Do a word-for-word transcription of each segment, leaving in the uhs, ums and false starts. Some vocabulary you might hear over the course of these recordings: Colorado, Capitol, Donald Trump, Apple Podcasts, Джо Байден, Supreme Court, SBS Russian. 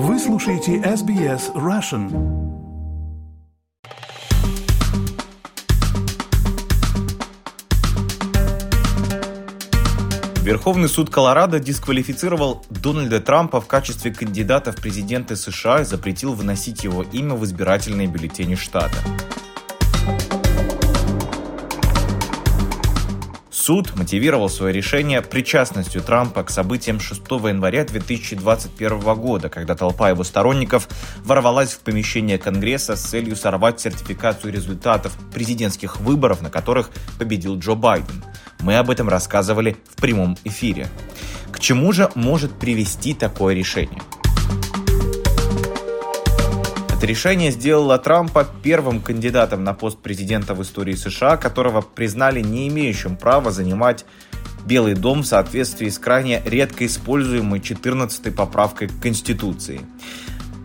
Вы слушаете эс би эс Russian. Верховный суд Колорадо дисквалифицировал Дональда Трампа в качестве кандидата в президенты США и запретил вносить его имя в избирательные бюллетени штата. Суд мотивировал свое решение причастностью Трампа к событиям шестого января две тысячи двадцать первого года, когда толпа его сторонников ворвалась в помещение Конгресса с целью сорвать сертификацию результатов президентских выборов, на которых победил Джо Байден. Мы об этом рассказывали в прямом эфире. К чему же может привести такое решение? Это решение сделало Трампа первым кандидатом на пост президента в истории США, которого признали не имеющим права занимать Белый дом в соответствии с крайне редко используемой четырнадцатой поправкой к Конституции.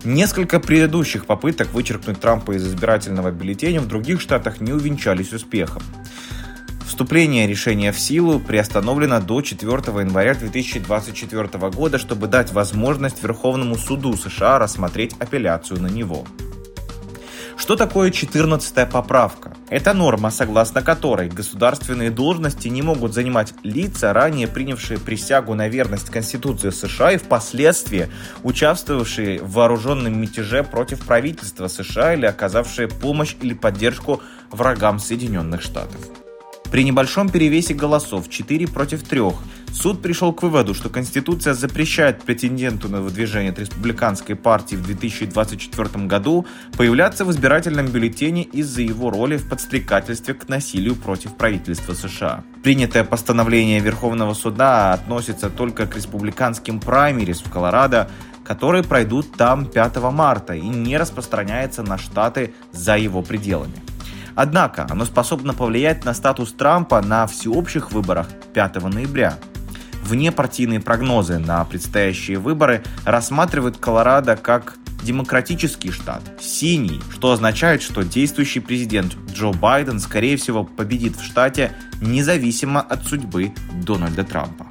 Несколько предыдущих попыток вычеркнуть Трампа из избирательного бюллетеня в других штатах не увенчались успехом. Вступление решения в силу приостановлено до четвёртого января две тысячи двадцать четвёртого года, чтобы дать возможность Верховному суду США рассмотреть апелляцию на него. Что такое четырнадцатая поправка? Это норма, согласно которой государственные должности не могут занимать лица, ранее принявшие присягу на верность Конституции США и впоследствии участвовавшие в вооруженном мятеже против правительства США или оказавшие помощь или поддержку врагам Соединенных Штатов. При небольшом перевесе голосов четыре против трёх суд пришел к выводу, что Конституция запрещает претенденту на выдвижение от республиканской партии в две тысячи двадцать четвёртом году появляться в избирательном бюллетене из-за его роли в подстрекательстве к насилию против правительства США. Принятое постановление Верховного суда относится только к республиканским праймерис в Колорадо, которые пройдут там пятого марта, и не распространяется на штаты за его пределами. Однако оно способно повлиять на статус Трампа на всеобщих выборах пятого ноября. Внепартийные прогнозы на предстоящие выборы рассматривают Колорадо как демократический штат, синий, что означает, что действующий президент Джо Байден, скорее всего, победит в штате независимо от судьбы Дональда Трампа.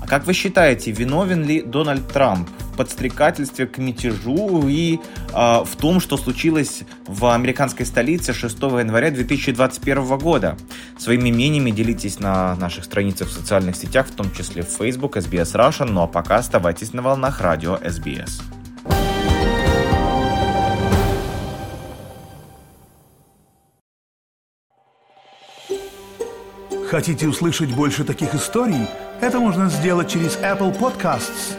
А как вы считаете, виновен ли Дональд Трамп подстрекательстве к мятежу и э, в том, что случилось в американской столице шестого января две тысячи двадцать первого года. Своими мнениями делитесь на наших страницах в социальных сетях, в том числе в Facebook, эс би эс Russian. Ну а пока оставайтесь на волнах радио эс би эс. Хотите услышать больше таких историй? Это можно сделать через Apple Podcasts,